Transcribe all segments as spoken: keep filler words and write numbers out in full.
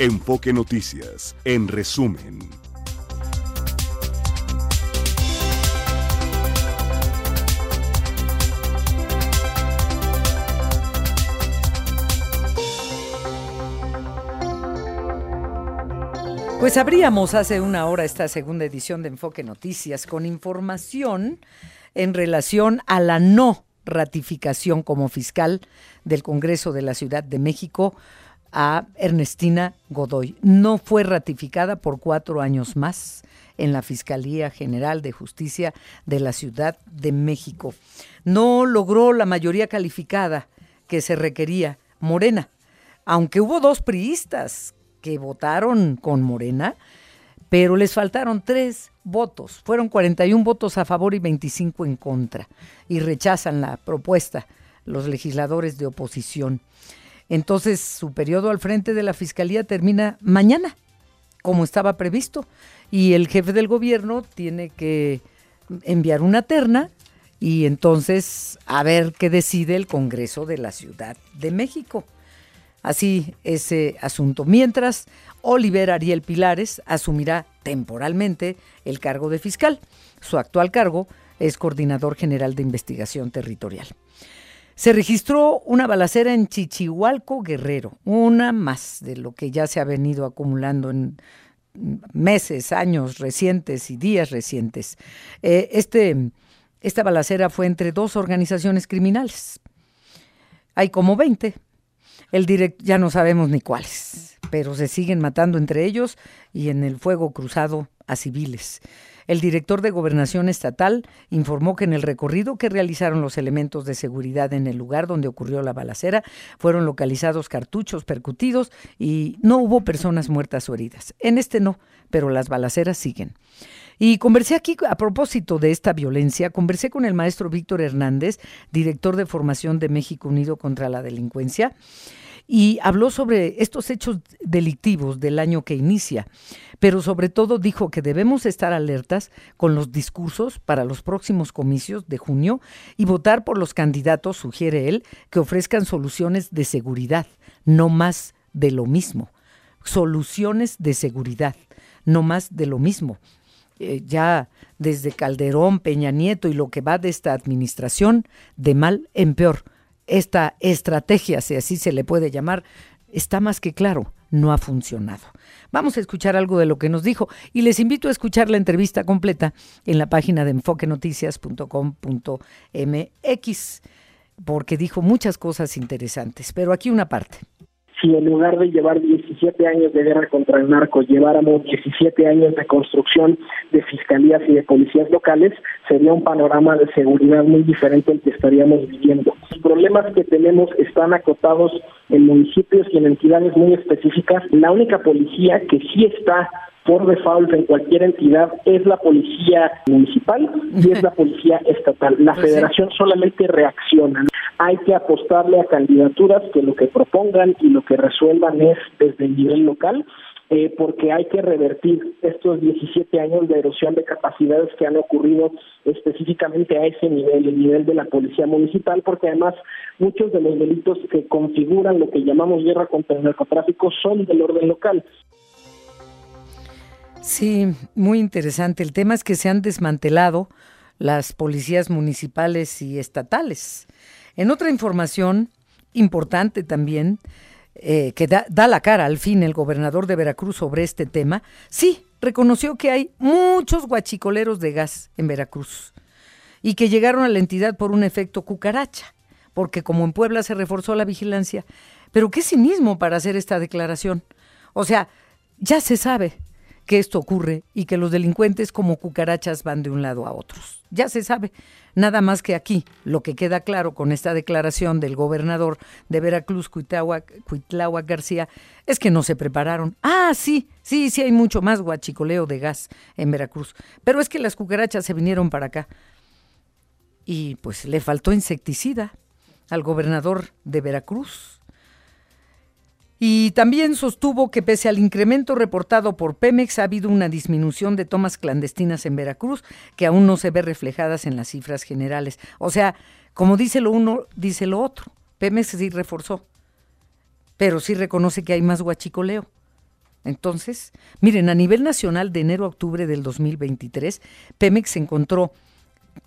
Enfoque Noticias, en resumen. Pues abríamos hace una hora esta segunda edición de Enfoque Noticias con información en relación a la no ratificación como fiscal del Congreso de la Ciudad de México a Ernestina Godoy. No fue ratificada por cuatro años más en la Fiscalía General de Justicia de la Ciudad de México. No logró la mayoría calificada que se requería Morena, aunque hubo dos priistas que votaron con Morena, pero les faltaron tres votos. Fueron cuarenta y uno votos a favor y veinticinco en contra. Y rechazan la propuesta los legisladores de oposición. Entonces, su periodo al frente de la Fiscalía termina mañana, como estaba previsto. Y el jefe del gobierno tiene que enviar una terna y entonces a ver qué decide el Congreso de la Ciudad de México. Así ese asunto. Mientras, Oliver Ariel Pilares asumirá temporalmente el cargo de fiscal. Su actual cargo es Coordinador General de Investigación Territorial. Se registró una balacera en Chichihualco, Guerrero, una más de lo que ya se ha venido acumulando en meses, años recientes y días recientes. Eh, este, esta balacera fue entre dos organizaciones criminales. Hay como veinte. El direct, ya no sabemos ni cuáles, pero se siguen matando entre ellos y en el fuego cruzado a civiles. El director de Gobernación Estatal informó que en el recorrido que realizaron los elementos de seguridad en el lugar donde ocurrió la balacera, fueron localizados cartuchos percutidos y no hubo personas muertas o heridas. En este no, pero las balaceras siguen. Y conversé aquí, a propósito de esta violencia, conversé con el maestro Víctor Hernández, director de formación de México Unido contra la Delincuencia, y habló sobre estos hechos delictivos del año que inicia, pero sobre todo dijo que debemos estar alertas con los discursos para los próximos comicios de junio y votar por los candidatos, sugiere él, que ofrezcan soluciones de seguridad, no más de lo mismo. Soluciones de seguridad, no más de lo mismo. Eh, ya desde Calderón, Peña Nieto y lo que va de esta administración, de mal en peor. Esta estrategia, si así se le puede llamar, está más que claro, no ha funcionado. Vamos a escuchar algo de lo que nos dijo y les invito a escuchar la entrevista completa en la página de enfoque noticias punto com punto m x, porque dijo muchas cosas interesantes, pero aquí una parte. Si en lugar de llevar diecisiete años de guerra contra el narco, lleváramos diecisiete años de construcción de fiscalías y de policías locales, sería un panorama de seguridad muy diferente al que estaríamos viviendo. Los problemas que tenemos están acotados en municipios y en entidades muy específicas. La única policía que sí está por default en cualquier entidad es la policía municipal y es la policía estatal. La federación solamente reacciona. Hay que apostarle a candidaturas que lo que propongan y lo que resuelvan es desde el nivel local, eh, porque hay que revertir estos diecisiete años de erosión de capacidades que han ocurrido específicamente a ese nivel, el nivel de la policía municipal, porque además muchos de los delitos que configuran lo que llamamos guerra contra el narcotráfico son del orden local. Sí, muy interesante. El tema es que se han desmantelado las policías municipales y estatales. En otra información importante también, eh, que da, da la cara al fin el gobernador de Veracruz sobre este tema, sí, reconoció que hay muchos huachicoleros de gas en Veracruz y que llegaron a la entidad por un efecto cucaracha, porque como en Puebla se reforzó la vigilancia. Pero qué cinismo para hacer esta declaración. O sea, ya se sabe que esto ocurre y que los delincuentes como cucarachas van de un lado a otros. Ya se sabe, nada más que aquí lo que queda claro con esta declaración del gobernador de Veracruz, Cuitláhuac, Cuitláhuac García, es que no se prepararon. Ah, sí, sí, sí hay mucho más huachicoleo de gas en Veracruz, pero es que las cucarachas se vinieron para acá y pues le faltó insecticida al gobernador de Veracruz. Y también sostuvo que pese al incremento reportado por Pemex ha habido una disminución de tomas clandestinas en Veracruz que aún no se ve reflejadas en las cifras generales. O sea, como dice lo uno, dice lo otro. Pemex sí reforzó, pero sí reconoce que hay más huachicoleo. Entonces, miren, a nivel nacional de enero a octubre del dos mil veintitrés, Pemex encontró,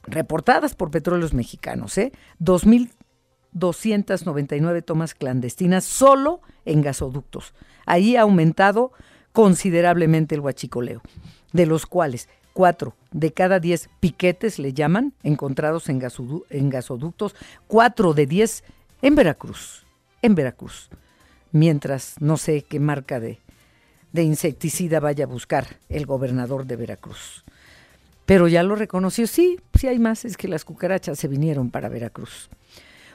reportadas por Petróleos Mexicanos, ¿eh? dos mil doscientas noventa y nueve tomas clandestinas solo en gasoductos. Ahí ha aumentado considerablemente el huachicoleo, de los cuales cuatro de cada diez piquetes, le llaman, encontrados en, gasodu- en gasoductos, cuatro de diez en Veracruz, en Veracruz. Mientras no sé qué marca de, de insecticida vaya a buscar el gobernador de Veracruz. Pero ya lo reconoció, sí, sí hay más, es que las cucarachas se vinieron para Veracruz.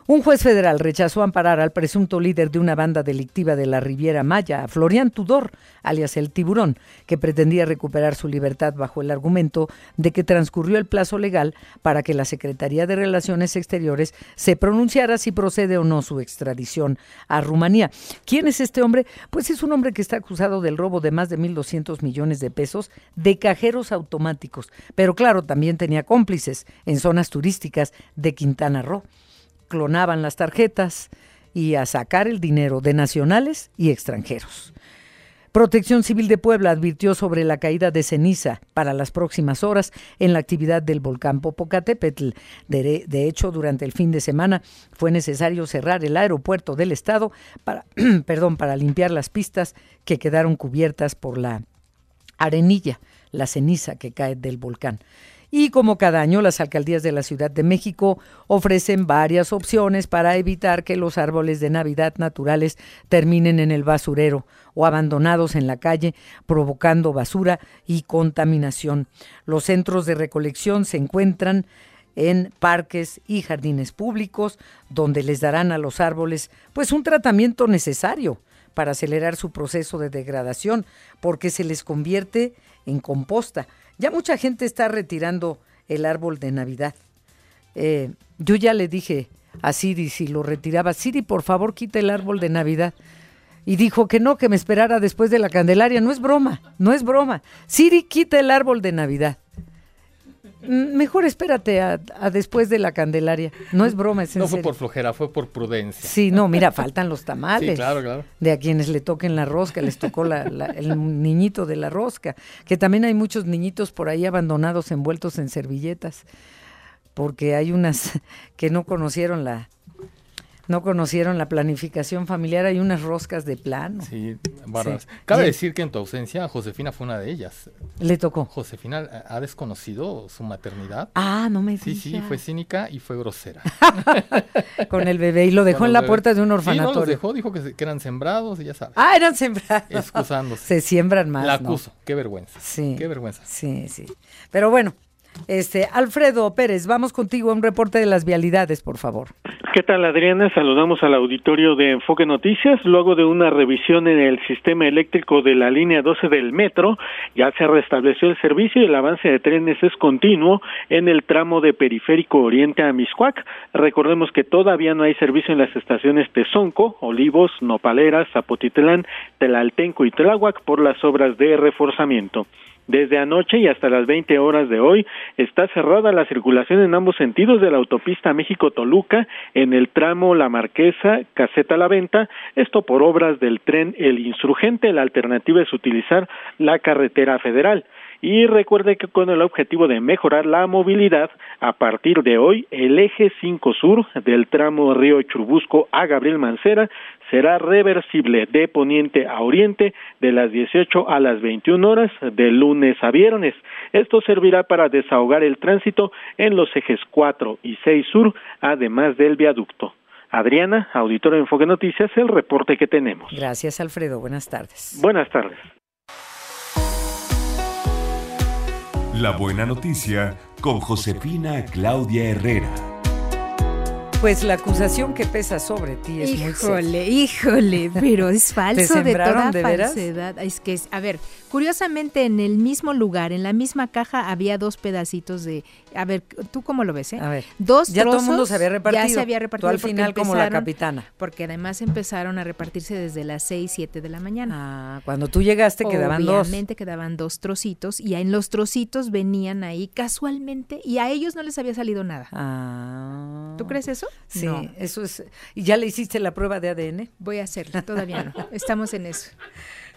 Un juez federal rechazó amparar al presunto líder de una banda delictiva de la Riviera Maya, Florian Tudor, alias El Tiburón, que pretendía recuperar su libertad bajo el argumento de que transcurrió el plazo legal para que la Secretaría de Relaciones Exteriores se pronunciara si procede o no su extradición a Rumanía. ¿Quién es este hombre? Pues es un hombre que está acusado del robo de más de mil doscientos millones de pesos de cajeros automáticos, pero claro, también tenía cómplices en zonas turísticas de Quintana Roo. Clonaban las tarjetas y a sacar el dinero de nacionales y extranjeros. Protección Civil de Puebla advirtió sobre la caída de ceniza para las próximas horas en la actividad del volcán Popocatépetl. De, de hecho, durante el fin de semana fue necesario cerrar el aeropuerto del estado para, perdón, para limpiar las pistas que quedaron cubiertas por la arenilla, la ceniza que cae del volcán. Y como cada año, las alcaldías de la Ciudad de México ofrecen varias opciones para evitar que los árboles de Navidad naturales terminen en el basurero o abandonados en la calle, provocando basura y contaminación. Los centros de recolección se encuentran en parques y jardines públicos, donde les darán a los árboles pues un tratamiento necesario para acelerar su proceso de degradación, porque se les convierte en composta. Ya mucha gente está retirando el árbol de Navidad. Eh, yo ya le dije a Siri, si lo retiraba, Siri, por favor, quita el árbol de Navidad. Y dijo que no, que me esperara después de la Candelaria. No es broma, no es broma. Siri, quita el árbol de Navidad. Mejor espérate a, a después de la Candelaria. No es broma, es en serio. No fue por flojera, fue por prudencia. Sí, no, mira, faltan los tamales. Sí, claro, claro. De a quienes le toquen la rosca, les tocó la, la, el niñito de la rosca. Que también hay muchos niñitos por ahí abandonados, envueltos en servilletas. Porque hay unas que no conocieron la... No conocieron la planificación familiar, hay unas roscas de plano. Sí, barras. Sí. Cabe sí. decir que en tu ausencia, Josefina fue una de ellas. ¿Le tocó? Josefina ha desconocido su maternidad. Ah, no me digas. Sí, sí, fue cínica y fue grosera. Con el bebé, y lo dejó Con en la bebé. puerta de un orfanatorio. Sí, no los dejó, dijo que, se, que eran sembrados y ya sabes. Ah, eran sembrados. Excusándose. Se siembran más, La acuso, ¿no? Qué vergüenza. Sí. Qué vergüenza. Sí, sí. Pero bueno. Este, Alfredo Pérez, vamos contigo a un reporte de las vialidades, por favor. ¿Qué tal, Adriana? Saludamos al auditorio de Enfoque Noticias. Luego de una revisión en el sistema eléctrico de la línea doce del metro, ya se restableció el servicio y el avance de trenes es continuo en el tramo de Periférico Oriente a Mixcoac. Recordemos que todavía no hay servicio en las estaciones Tezonco, Olivos, Nopaleras, Zapotitlán, Tlaltenco y Tláhuac por las obras de reforzamiento. Desde anoche y hasta las veinte horas de hoy está cerrada la circulación en ambos sentidos de la autopista México-Toluca en el tramo La Marquesa-Caseta-La Venta, esto por obras del tren El Insurgente. La alternativa es utilizar la carretera federal. Y recuerde que con el objetivo de mejorar la movilidad, a partir de hoy, el eje cinco sur del tramo Río Churubusco a Gabriel Mancera será reversible de poniente a oriente de las dieciocho a las veintiuna horas de lunes a viernes. Esto servirá para desahogar el tránsito en los ejes cuatro y seis sur, además del viaducto. Adriana, auditorio de Enfoque Noticias, el reporte que tenemos. Gracias, Alfredo. Buenas tardes. Buenas tardes. La buena noticia con Josefina Claudia Herrera. Pues la acusación que pesa sobre ti es híjole, muy seria. Híjole, híjole, pero es falso de toda ¿de falsedad. Es que es, a ver, curiosamente en el mismo lugar, en la misma caja había dos pedacitos de, a ver, ¿tú cómo lo ves, eh? A ver, dos ya trozos, todo el mundo se había repartido. Ya se había repartido. Tú al final como la capitana. Porque además empezaron a repartirse desde las seis, siete de la mañana. Ah, cuando tú llegaste quedaban Obviamente dos. Obviamente quedaban dos trocitos y en los trocitos venían ahí casualmente y a ellos no les había salido nada. Ah. ¿Tú crees eso? Sí, no. Eso es. ¿Y ya le hiciste la prueba de A D N? Voy a hacerla, todavía no. Estamos en eso.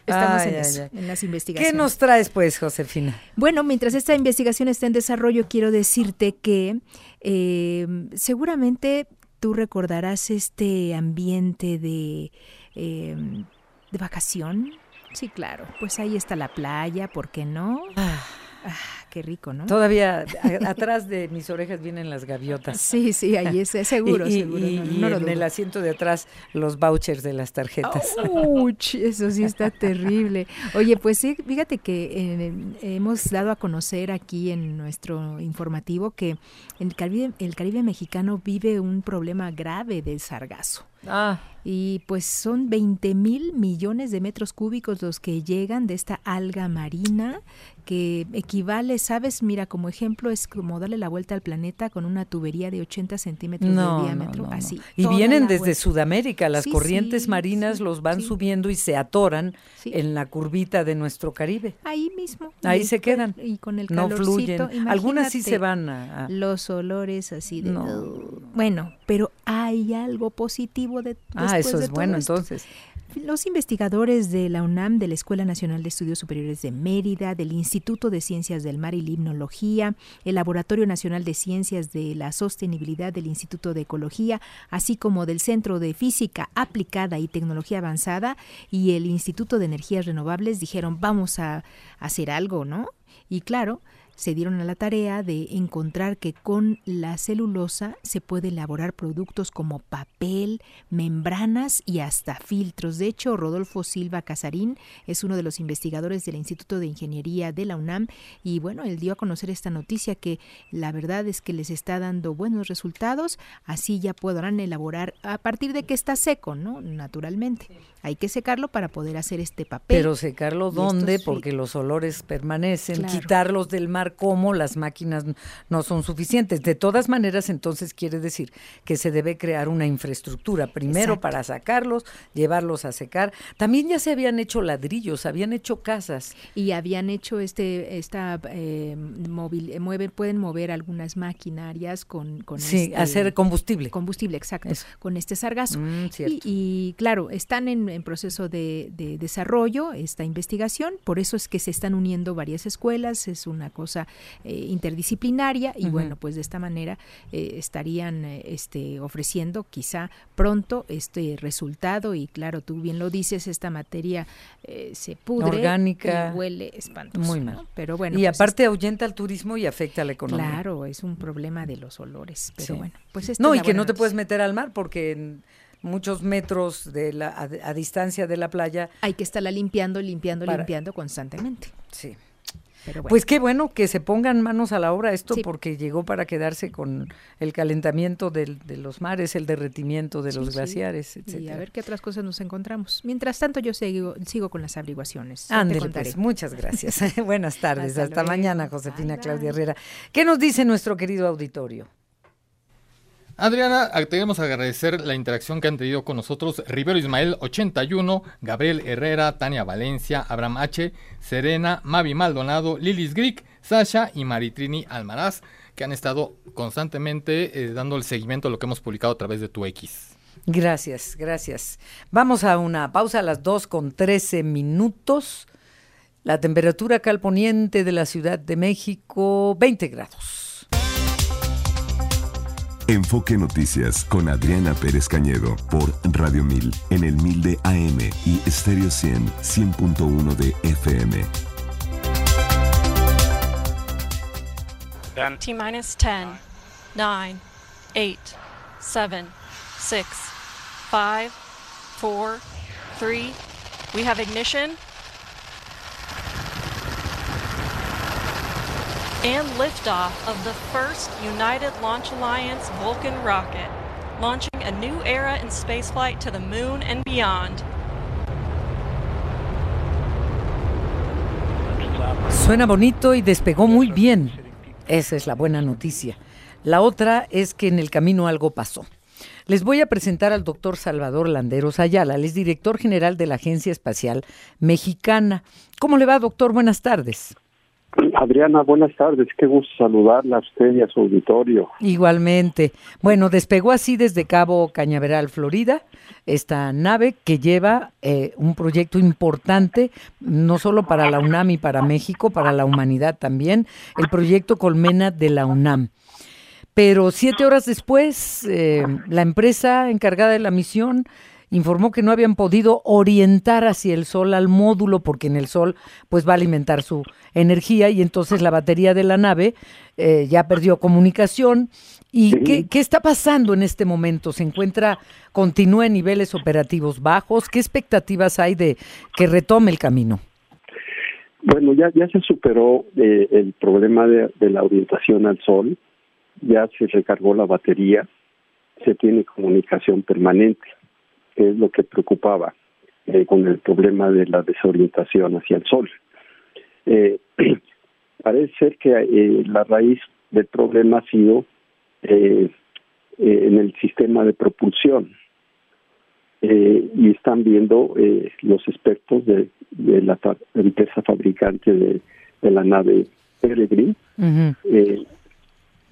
Estamos ay, en ay, eso, ay. en las investigaciones. ¿Qué nos traes, pues, Josefina? Bueno, mientras esta investigación está en desarrollo, quiero decirte que eh, seguramente tú recordarás este ambiente de, eh, de vacación. Sí, claro. Pues ahí está la playa, ¿por qué no? Ah. Ah, qué rico, ¿no? Todavía a, atrás de mis orejas vienen las gaviotas. Sí, sí, ahí es, seguro, y, seguro. Y, no, y no lo en dudo. El asiento de atrás, los vouchers de las tarjetas. Uy, eso sí está terrible. Oye, pues sí, fíjate que eh, hemos dado a conocer aquí en nuestro informativo que el Caribe, el Caribe mexicano vive un problema grave del sargazo. Ah. Y pues son veinte mil millones de metros cúbicos los que llegan de esta alga marina que equivale, ¿sabes? Mira, como ejemplo, es como darle la vuelta al planeta con una tubería de ochenta centímetros no, de diámetro. No, no, así. No. Y vienen desde vuelta. Sudamérica, las sí, corrientes sí, marinas sí, los van sí. subiendo y se atoran sí. en la curvita de nuestro Caribe. Ahí mismo. Ahí se quedan. Y con el calorcito. No fluyen. Imagínate, algunas sí se van a... a... los olores así de... No. Bueno, pero hay algo positivo. De, ah, eso es bueno, esto. Entonces. Los investigadores de la UNAM, de la Escuela Nacional de Estudios Superiores de Mérida, del Instituto de Ciencias del Mar y Limnología, el Laboratorio Nacional de Ciencias de la Sostenibilidad del Instituto de Ecología, así como del Centro de Física Aplicada y Tecnología Avanzada y el Instituto de Energías Renovables dijeron, vamos a hacer algo, ¿no? Y claro, se dieron a la tarea de encontrar que con la celulosa se puede elaborar productos como papel, membranas y hasta filtros. De hecho, Rodolfo Silva Casarín es uno de los investigadores del Instituto de Ingeniería de la UNAM y bueno, él dio a conocer esta noticia que la verdad es que les está dando buenos resultados, así ya podrán elaborar a partir de que está seco, ¿no? Naturalmente. Hay que secarlo para poder hacer este papel. Pero secarlo ¿dónde? Estos, porque sí. los olores permanecen, claro. quitarlos del mar como las máquinas no son suficientes. De todas maneras, entonces quiere decir que se debe crear una infraestructura primero Exacto. para sacarlos, llevarlos a secar. También ya se habían hecho ladrillos, habían hecho casas. Y habían hecho este, esta, eh, móvil, mueve, pueden mover algunas maquinarias con, con sí, este, hacer combustible. Combustible, exacto, Eso. con este sargazo. Mm, y, y claro, están en, en proceso de, de desarrollo esta investigación, por eso es que se están uniendo varias escuelas, es una cosa Eh, interdisciplinaria y uh-huh. bueno, pues de esta manera eh, estarían eh, este, ofreciendo quizá pronto este resultado y claro, tú bien lo dices, esta materia eh, se pudre, orgánica, y huele espantoso, muy mal, ¿no? Pero bueno, y pues, aparte ahuyenta al turismo y afecta a la economía. Claro, es un problema de los olores, pero sí. bueno, pues esto no, es y que no te noticia. Puedes meter al mar porque en, muchos metros de la a, a distancia de la playa hay que estarla limpiando, limpiando, para, limpiando constantemente. Sí. Bueno. Pues qué bueno que se pongan manos a la obra esto sí. porque llegó para quedarse con el calentamiento del, de los mares, el derretimiento de sí, los glaciares, sí. etcétera. Y a ver qué otras cosas nos encontramos. Mientras tanto yo sigo, sigo con las averiguaciones. Ándale, pues, muchas gracias. Buenas tardes, hasta, hasta mañana, Josefina bye, Claudia bye. Herrera. ¿Qué nos dice nuestro querido auditorio? Adriana, queremos agradecer la interacción que han tenido con nosotros Rivero Ismael ochenta y uno, Gabriel Herrera, Tania Valencia, Abraham H, Serena, Mavi Maldonado, Lilis Grieg, Sasha y Maritrini Almaraz, que han estado constantemente eh, dando el seguimiento a lo que hemos publicado a través de tu X. Gracias, gracias. Vamos a una pausa a las dos con trece minutos. La temperatura acá al poniente de la Ciudad de México, veinte grados. Enfoque Noticias con Adriana Pérez Cañedo por Radio mil en el mil de A M y Estéreo cien, cien punto uno de F M. T menos diez, nueve, ocho, siete, seis, cinco, cuatro, tres. We have ignition. And liftoff of the first United Launch Alliance Vulcan rocket, launching a new era in spaceflight to the moon and beyond. Suena bonito y despegó muy bien. Esa es la buena noticia. La otra es que en el camino algo pasó. Les voy a presentar al doctor Salvador Landeros Ayala, él es director general de la Agencia Espacial Mexicana. ¿Cómo le va, doctor? Buenas tardes. Adriana, buenas tardes. Qué gusto saludarla a usted y a su auditorio. Igualmente. Bueno, despegó así desde Cabo Cañaveral, Florida, esta nave que lleva eh, un proyecto importante, no solo para la UNAM y para México, para la humanidad también, el proyecto Colmena de la UNAM. Pero siete horas después, eh, la empresa encargada de la misión informó que no habían podido orientar hacia el sol al módulo porque en el sol pues va a alimentar su energía y entonces la batería de la nave eh, ya perdió comunicación. ¿Y sí. ¿qué, qué está pasando en este momento? ¿Se encuentra, continúa en niveles operativos bajos? ¿Qué expectativas hay de que retome el camino? Bueno, ya, ya se superó eh, el problema de, de la orientación al sol, ya se recargó la batería, se tiene comunicación permanente. Que es lo que preocupaba eh, con el problema de la desorientación hacia el sol. Eh, parece ser que eh, la raíz del problema ha sido eh, eh, en el sistema de propulsión. Eh, y están viendo eh, los expertos de, de la empresa fabricante de, de la nave Peregrine uh-huh. eh,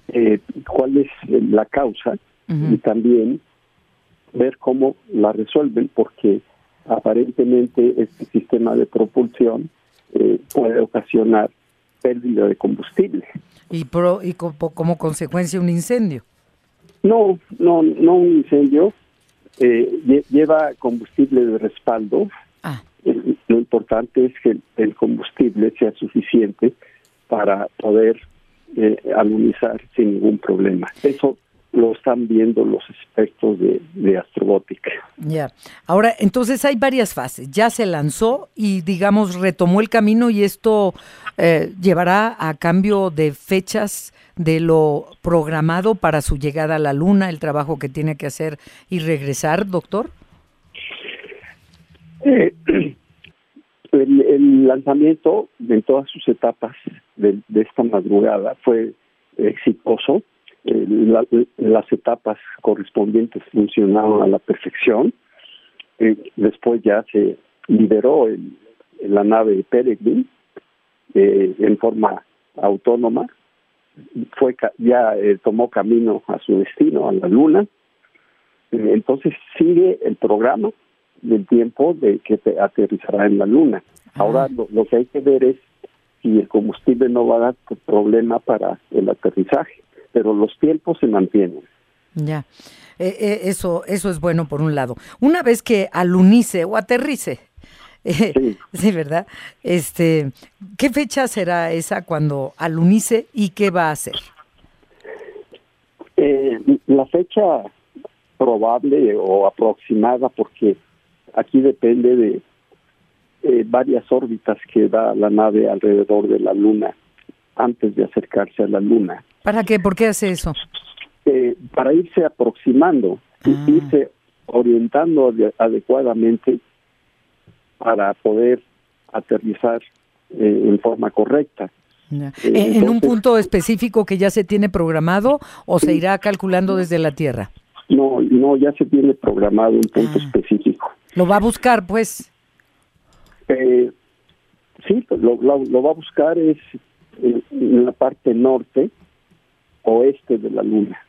eh, cuál es la causa uh-huh. y también ver cómo la resuelven, porque aparentemente este sistema de propulsión eh, puede ocasionar pérdida de combustible. ¿Y, pro, y co- como consecuencia un incendio? No, no, no un incendio. Eh, lleva combustible de respaldo. Ah. Eh, lo importante es que el combustible sea suficiente para poder eh, alunizar sin ningún problema. Eso lo están viendo los expertos de, de Astrobótica. Ya. Ahora, entonces hay varias fases. Ya se lanzó y, digamos, retomó el camino y esto eh, llevará a cambio de fechas de lo programado para su llegada a la Luna, el trabajo que tiene que hacer y regresar, doctor. Eh, el, el lanzamiento en todas sus etapas de, de esta madrugada fue exitoso. La, las etapas correspondientes funcionaron a la perfección. Eh, después ya se liberó el, la nave Peregrine eh, en forma autónoma. Fue ya eh, tomó camino a su destino, a la Luna. Eh, entonces sigue el programa del tiempo de que te aterrizará en la Luna. Ajá. Ahora lo, lo que hay que ver es si el combustible no va a dar problema para el aterrizaje. Pero los tiempos se mantienen. Ya, eh, eh, eso eso es bueno por un lado. Una vez que alunice o aterrice, eh, sí. sí, ¿verdad? Este, ¿qué fecha será esa cuando alunice y qué va a hacer? Eh, la fecha probable o aproximada, porque aquí depende de eh, varias órbitas que da la nave alrededor de la Luna antes de acercarse a la Luna. ¿Para qué? ¿Por qué hace eso? Eh, para irse aproximando, ah. irse orientando adecuadamente para poder aterrizar eh, en forma correcta. Eh, ¿En entonces, un punto específico que ya se tiene programado o se irá calculando desde la Tierra? No, no, ya se tiene programado un punto ah. específico. ¿Lo va a buscar, pues? Eh, sí, lo, lo, lo va a buscar es... en la parte norte oeste de la Luna.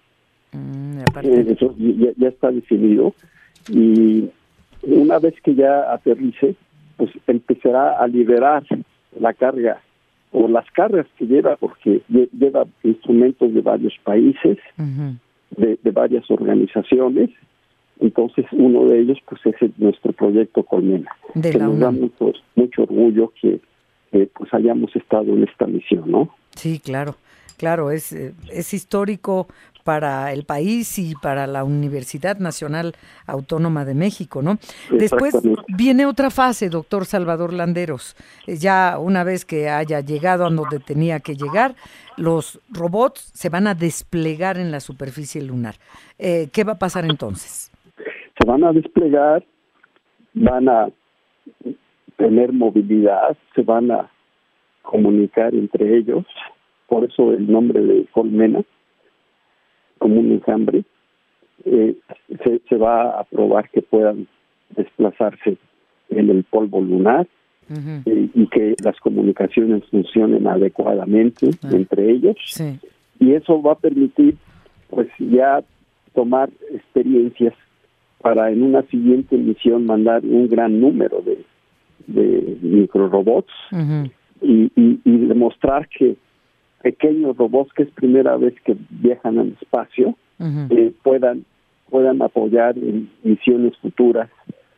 Mm, eh, eso ya, ya está definido y una vez que ya aterrice, pues empezará a liberar la carga o las cargas que lleva, porque lleva instrumentos de varios países, uh-huh. de, de varias organizaciones. Entonces uno de ellos pues es el, nuestro proyecto Colmena. De que la nos da mucho, mucho orgullo que Eh, pues hayamos estado en esta misión, ¿no? Sí, claro, claro, es, es histórico para el país y para la Universidad Nacional Autónoma de México, ¿no? Después viene otra fase, doctor Salvador Landeros, ya una vez que haya llegado a donde tenía que llegar, los robots se van a desplegar en la superficie lunar. Eh, ¿qué va a pasar entonces? Se van a desplegar, van a tener movilidad, se van a comunicar entre ellos, por eso el nombre de Colmena, como un enjambre, eh, se, se va a probar que puedan desplazarse en el polvo lunar, uh-huh. eh, y que las comunicaciones funcionen adecuadamente uh-huh. entre ellos. Sí. Y eso va a permitir, pues, ya tomar experiencias para en una siguiente misión mandar un gran número de, de microrobots uh-huh. y, y, y demostrar que pequeños robots, que es primera vez que viajan al espacio, uh-huh. eh, puedan puedan apoyar en misiones futuras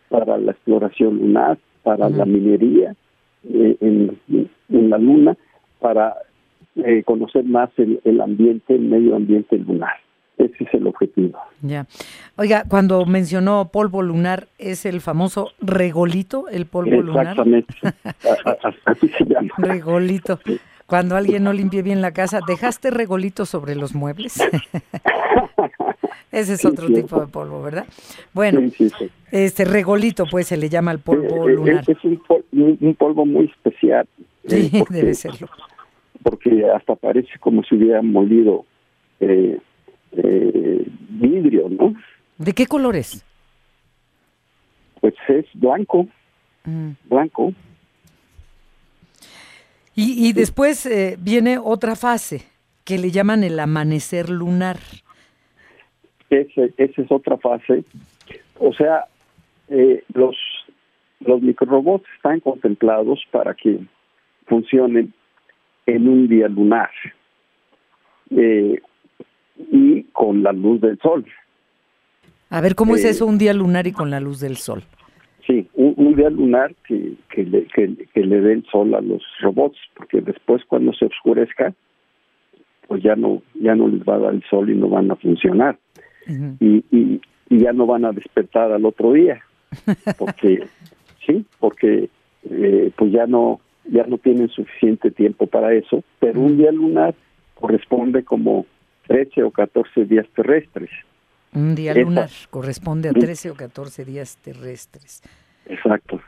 para la exploración lunar, para uh-huh. la minería eh, en, en la Luna, para eh, conocer más el, el ambiente, el medio ambiente lunar. Ese es el objetivo. Ya. Oiga, cuando mencionó polvo lunar, ¿es el famoso regolito, el polvo Exactamente. lunar? Exactamente. Así se llama. Regolito. Cuando alguien no limpie bien la casa, ¿dejaste regolito sobre los muebles? Ese es otro sí, tipo de polvo, ¿verdad? Bueno, sí, sí, sí. este regolito, pues, se le llama el polvo eh, lunar. Es un polvo, un polvo muy especial. Sí, eh, porque, debe serlo. Porque hasta parece como si hubiera molido... Eh, Eh, vidrio, ¿no? ¿De qué color es? Pues es blanco, mm. blanco. Y, y después eh, viene otra fase, que le llaman el amanecer lunar. Ese, esa es otra fase. O sea, eh, los, los microrobots están contemplados para que funcionen en un día lunar. Eh... y con la luz del sol. A ver, ¿cómo eh, es eso, un día lunar y con la luz del sol? Sí, un, un día lunar que, que, le, que, que le dé el sol a los robots, porque después cuando se oscurezca, pues ya no ya no les va a dar el sol y no van a funcionar. Uh-huh. Y, y, y ya no van a despertar al otro día, porque sí, porque eh, pues ya no ya no tienen suficiente tiempo para eso, pero uh-huh. un día lunar corresponde como trece o catorce días terrestres. Un día Esta. lunar corresponde a trece o catorce días terrestres. Exacto.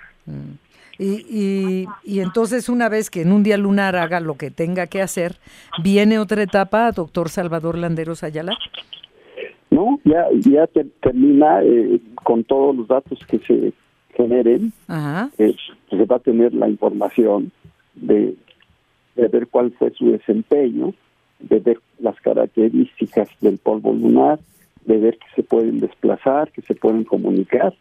Y, y, y entonces, una vez que en un día lunar haga lo que tenga que hacer, ¿viene otra etapa, doctor Salvador Landeros Ayala? No, ya, ya te, termina eh, con todos los datos que se generen. Ajá. Eh, se va a tener la información de, de ver cuál fue su desempeño, de ver las características del polvo lunar, de ver que se pueden desplazar, que se pueden comunicar,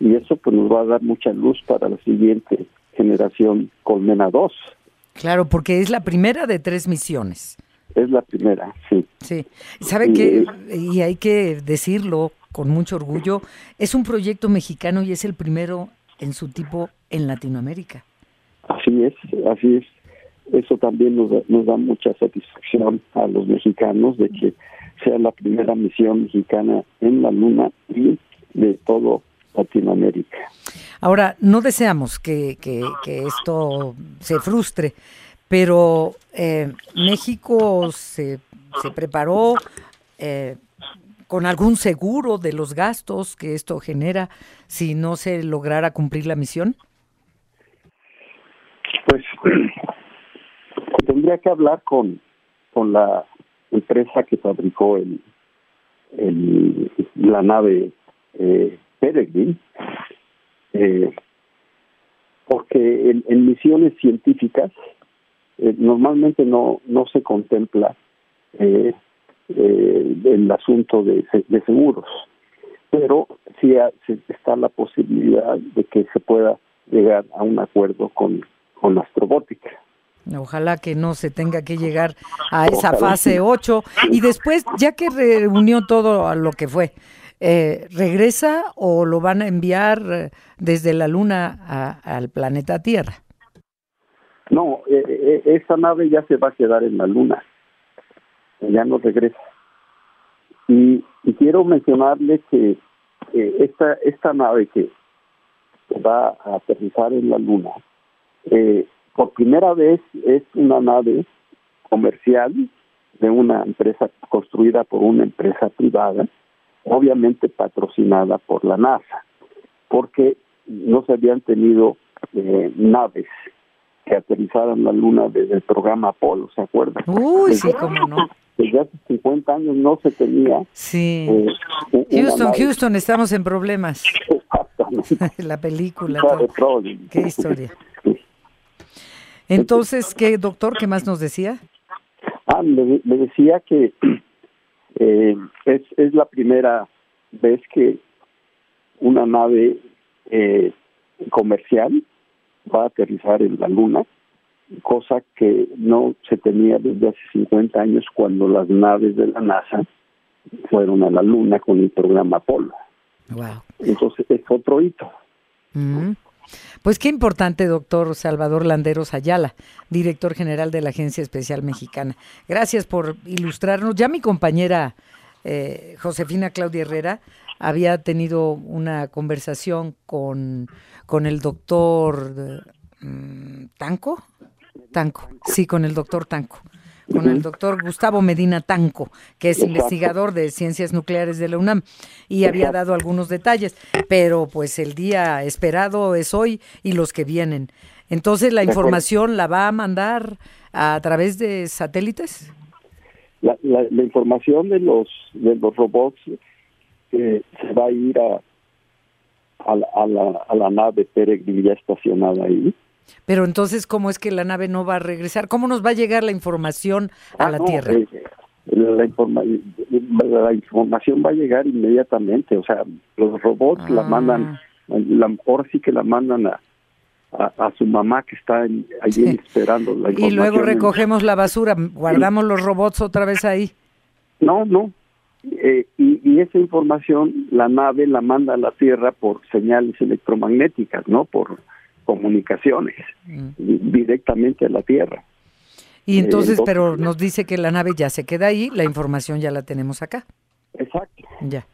y eso pues nos va a dar mucha luz para la siguiente generación Colmena dos. Claro, porque es la primera de tres misiones. Es la primera, sí. Sí. ¿Sabe qué? Y hay que decirlo con mucho orgullo, es un proyecto mexicano y es el primero en su tipo en Latinoamérica. Así es, así es. Eso también nos, nos da mucha satisfacción a los mexicanos de que sea la primera misión mexicana en la Luna y de todo Latinoamérica. Ahora, no deseamos que, que, que esto se frustre, pero eh, México se, se preparó eh, con algún seguro de los gastos que esto genera si no se lograra cumplir la misión. Pues... Tendría que hablar con, con la empresa que fabricó el, el la nave eh, Peregrine, eh, porque en, en misiones científicas eh, normalmente no no se contempla eh, eh, el asunto de, de seguros, pero sí está la posibilidad de que se pueda llegar a un acuerdo con, con Astrobótica. Ojalá que no se tenga que llegar a esa fase ocho. Y después, ya que reunió todo a lo que fue, eh, ¿regresa o lo van a enviar desde la Luna a, al planeta Tierra? No, eh, eh, esa nave ya se va a quedar en la Luna. Ya no regresa. Y, y quiero mencionarle que eh, esta, esta nave que va a aterrizar en la Luna... Eh, Por primera vez es una nave comercial de una empresa, construida por una empresa privada, obviamente patrocinada por la NASA, porque no se habían tenido eh, naves que aterrizaran la Luna desde el programa Apolo, ¿se acuerdan? Uy, desde, sí, cómo no. Desde hace cincuenta años no se tenía. Sí. Eh, Houston, nave. Houston, estamos en problemas. Exactamente. La película. Claro, todo. Qué historia. Entonces, ¿qué, doctor? ¿Qué más nos decía? Ah, me, me decía que eh, es, es la primera vez que una nave eh, comercial va a aterrizar en la Luna, cosa que no se tenía desde hace cincuenta años, cuando las naves de la NASA fueron a la Luna con el programa Apolo. Wow. Entonces es otro hito. Mm. Pues qué importante, doctor Salvador Landeros Ayala, director general de la Agencia Espacial Mexicana. Gracias por ilustrarnos. Ya mi compañera eh, Josefina Claudia Herrera había tenido una conversación con, con el doctor eh, Tanco, Tanco, sí, con el doctor Tanco. Con el doctor Gustavo Medina Tanco, que es investigador de ciencias nucleares de la UNAM, y había dado algunos detalles, pero pues el día esperado es hoy y los que vienen. Entonces, ¿la información la va a mandar a través de satélites? La, la, la información de los de los robots eh, se va a ir a, a, la, a, la, a la nave Peregrine ya estacionada ahí. Pero entonces, ¿cómo es que la nave no va a regresar? ¿Cómo nos va a llegar la información a ah, la no, Tierra? Eh, la, informa- la información va a llegar inmediatamente. O sea, los robots ah. la mandan, la, ahora sí que la mandan a, a, a su mamá que está en, allí sí. esperando la información. Y luego recogemos en... la basura, guardamos sí. los robots otra vez ahí. No, no. Eh, y, y esa información la nave la manda a la Tierra por señales electromagnéticas, ¿no? Por... comunicaciones mm. directamente a la Tierra. Y entonces, eh, entonces, pero nos dice que la nave ya se queda ahí, la información ya la tenemos acá. Exacto. Ya.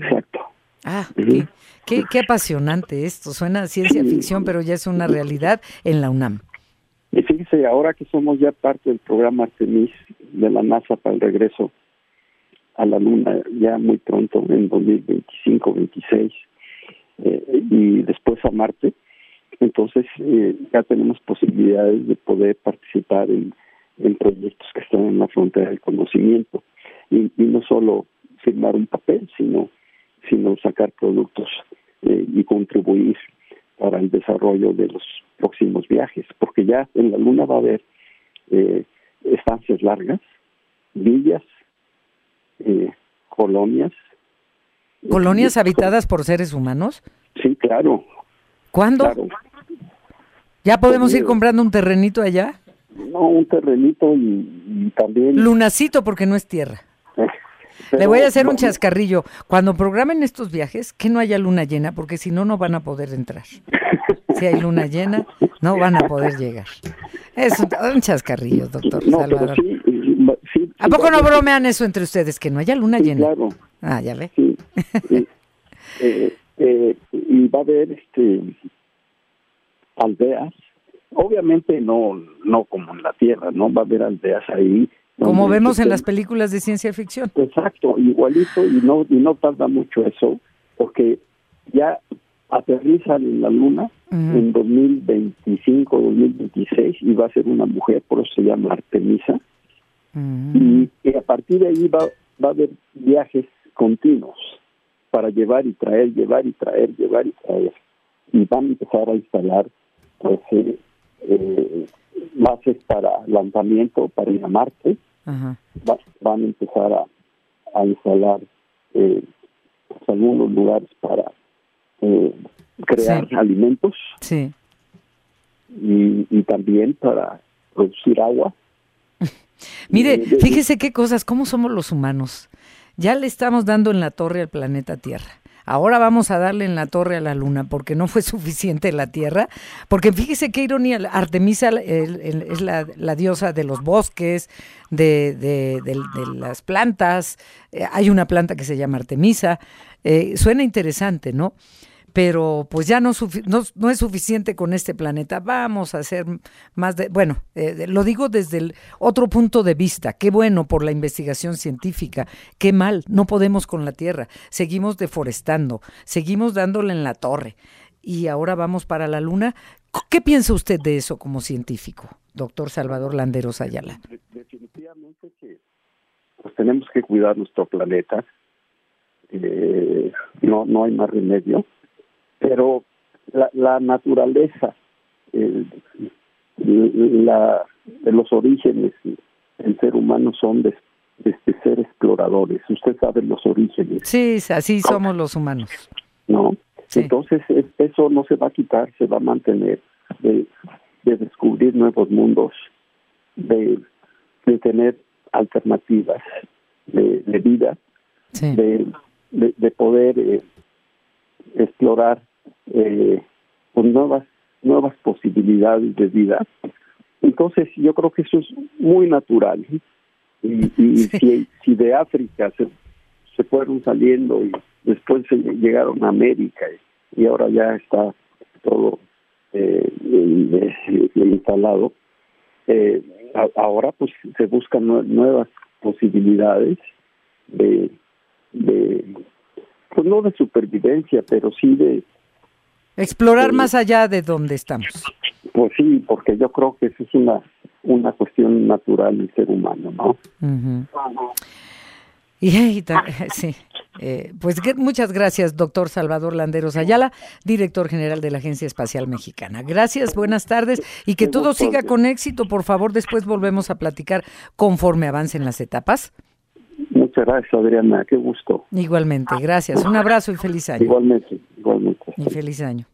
Exacto. Ah, uh-huh. qué, qué, qué apasionante esto. Suena a ciencia ficción, pero ya es una realidad en la UNAM. Y fíjese, ahora que somos ya parte del programa Artemis de la NASA para el regreso a la Luna, ya muy pronto, en dos mil veinticinco, veintiséis, eh, y después a Marte, entonces eh, ya tenemos posibilidades de poder participar en, en proyectos que están en la frontera del conocimiento y, y no solo firmar un papel, sino sino sacar productos eh, y contribuir para el desarrollo de los próximos viajes, porque ya en la Luna va a haber eh, estancias largas, villas, eh, colonias. ¿Colonias eh, habitadas por seres humanos? Sí, claro. ¿Cuándo? Claro. ¿Ya podemos Tenido. ir comprando un terrenito allá? No, un terrenito y, y también... Lunacito, porque no es tierra. Eh, Le voy a hacer no, un chascarrillo. Cuando programen estos viajes, que no haya luna llena, porque si no, no van a poder entrar. Si hay luna llena, no van a poder llegar. Es un, un chascarrillo, doctor no, Salvador. Sí, sí, sí, ¿A poco claro, no bromean eso entre ustedes, que no haya luna sí, llena? Claro. Ah, ya ve. Sí, sí, eh, Eh, y va a haber este aldeas, obviamente no no como en la Tierra, no va a haber aldeas ahí como vemos en las películas de ciencia ficción. Exacto, igualito, y no y no tarda mucho eso, porque ya aterrizan en la Luna uh-huh. en dos mil veinticinco, dos mil veintiséis, y va a ser una mujer, por eso se llama Artemisa, uh-huh. y, y a partir de ahí va va a haber viajes continuos para llevar y traer, llevar y traer, llevar y traer. Y van a empezar a instalar pues, eh, eh, bases para lanzamiento, para ir a Marte. Ajá. Va, van a empezar a, a instalar eh, pues, algunos lugares para eh, crear sí. alimentos. Sí. Y, y también para producir agua. Mire, eh, fíjese qué cosas, cómo somos los humanos. Ya le estamos dando en la torre al planeta Tierra. Ahora vamos a darle en la torre a la Luna, porque no fue suficiente la Tierra. Porque fíjese qué ironía, Artemisa es la, la diosa de los bosques, de, de, de, de las plantas. Eh, hay una planta que se llama Artemisa. Eh, suena interesante, ¿no? Pero pues ya no, sufi- no, no es suficiente con este planeta. Vamos a hacer más de... Bueno, eh, lo digo desde el otro punto de vista. Qué bueno por la investigación científica. Qué mal, no podemos con la Tierra. Seguimos deforestando, seguimos dándole en la torre. Y ahora vamos para la Luna. ¿Qué piensa usted de eso como científico, doctor Salvador Landeros Ayala? Definitivamente que pues tenemos que cuidar nuestro planeta. Eh, no, no hay más remedio. Pero la, la naturaleza eh, la, los orígenes del ser humano son de, de, de ser exploradores. Usted sabe los orígenes. Sí, así somos los humanos. No, sí. Entonces eso no se va a quitar, se va a mantener, de, de descubrir nuevos mundos, de, de tener alternativas de, de vida, sí. de, de, de poder eh, explorar eh, con nuevas nuevas posibilidades de vida. Entonces yo creo que eso es muy natural. Y, y sí. si, si de África se, se fueron saliendo y después se llegaron a América y, y ahora ya está todo eh, eh, eh, instalado, eh, a, ahora pues se buscan nue- nuevas posibilidades de, de, pues no de supervivencia, pero sí de explorar más allá de donde estamos. Pues sí, porque yo creo que eso es una, una cuestión natural del ser humano, ¿no? Uh-huh. Y, y, sí. Eh, pues muchas gracias, doctor Salvador Landeros Ayala, director general de la Agencia Espacial Mexicana. Gracias, buenas tardes, y que todo siga con éxito, por favor. Después volvemos a platicar conforme avancen las etapas. Muchas gracias, Adriana, qué gusto. Igualmente, gracias. Un abrazo y feliz año. Igualmente, igualmente. Y feliz año.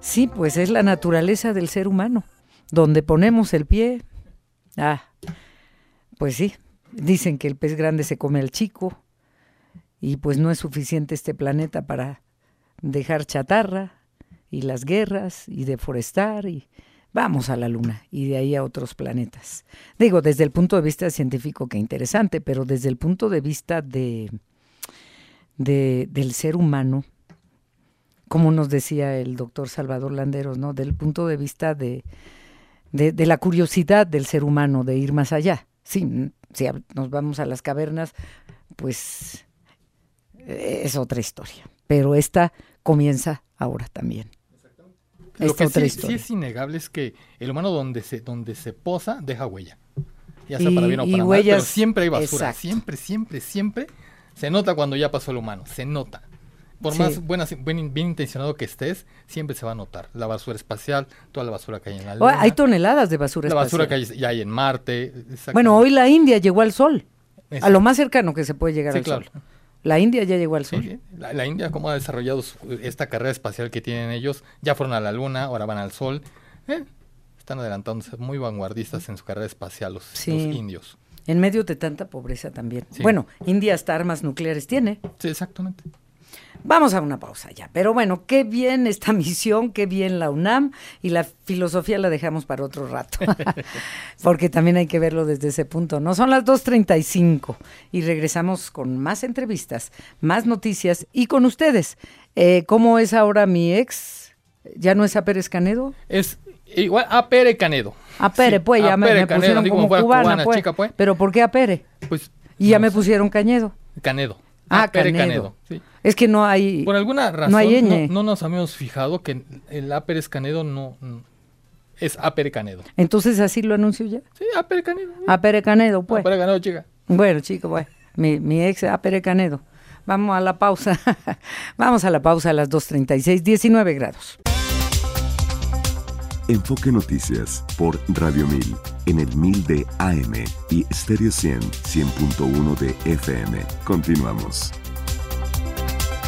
Sí, pues es la naturaleza del ser humano. Donde ponemos el pie, ah, pues sí, dicen que el pez grande se come al chico, y pues no es suficiente este planeta para dejar chatarra, y las guerras, y deforestar, y vamos a la Luna y de ahí a otros planetas. Digo, desde el punto de vista científico, qué interesante, pero desde el punto de vista de, de del ser humano, como nos decía el doctor Salvador Landeros, ¿no? Del punto de vista de, de, de la curiosidad del ser humano de ir más allá. Sí, si nos vamos a las cavernas, pues es otra historia. Pero esta comienza ahora también. Lo que sí, sí es innegable es que el humano donde se donde se posa deja huella, ya sea y, para bien o para huellas, mal, pero siempre hay basura. Exacto. Siempre, siempre, siempre se nota cuando ya pasó el humano, se nota. Por sí. más buena, bien, bien intencionado que estés, siempre se va a notar. La basura espacial, toda la basura que hay en la Luna. Hay toneladas de basura la espacial. La basura que hay, ya hay en Marte. Bueno, hoy la India llegó al Sol, exacto. a lo más cercano que se puede llegar sí, al claro. Sol. La India ya llegó al Sol. Sí, la, la India, como ha desarrollado su, esta carrera espacial que tienen ellos, ya fueron a la Luna, ahora van al Sol. Eh, están adelantándose, muy vanguardistas en su carrera espacial los, sí. los indios. En medio de tanta pobreza también. Sí. Bueno, India hasta armas nucleares tiene. Sí, exactamente. Vamos a una pausa ya, pero bueno, qué bien esta misión, qué bien la UNAM, y la filosofía la dejamos para otro rato, porque también hay que verlo desde ese punto, ¿no? Son las dos treinta y cinco y regresamos con más entrevistas, más noticias y con ustedes. Eh, ¿Cómo es ahora mi ex? ¿Ya no es a Pérez Cañedo? Es igual a Pérez Cañedo. A Pérez, sí, pues, a ya Pérez me, me pusieron Cañedo, como cubana, cubana pues. Chica, pues. ¿Pero por qué a Pérez? Pues, y no ya sé. Me pusieron Cañedo. Cañedo. Ah, Pérez Cañedo. Cañedo. Sí. Es que no hay... Por alguna razón no, hay no, no nos habíamos fijado que el A. Pérez Cañedo no... no es A. Pérez Cañedo. Entonces, ¿así lo anuncio ya? Sí, A. Pérez Cañedo. A. Pérez Cañedo, pues. A. Pérez Cañedo, chica. Bueno, chico, pues. Mi, mi ex A. Pérez Cañedo. Vamos a la pausa. Vamos a la pausa a las dos treinta y seis, diecinueve grados. Enfoque Noticias por Radio mil, en el mil de A M y Stereo cien, cien punto uno de F M. Continuamos.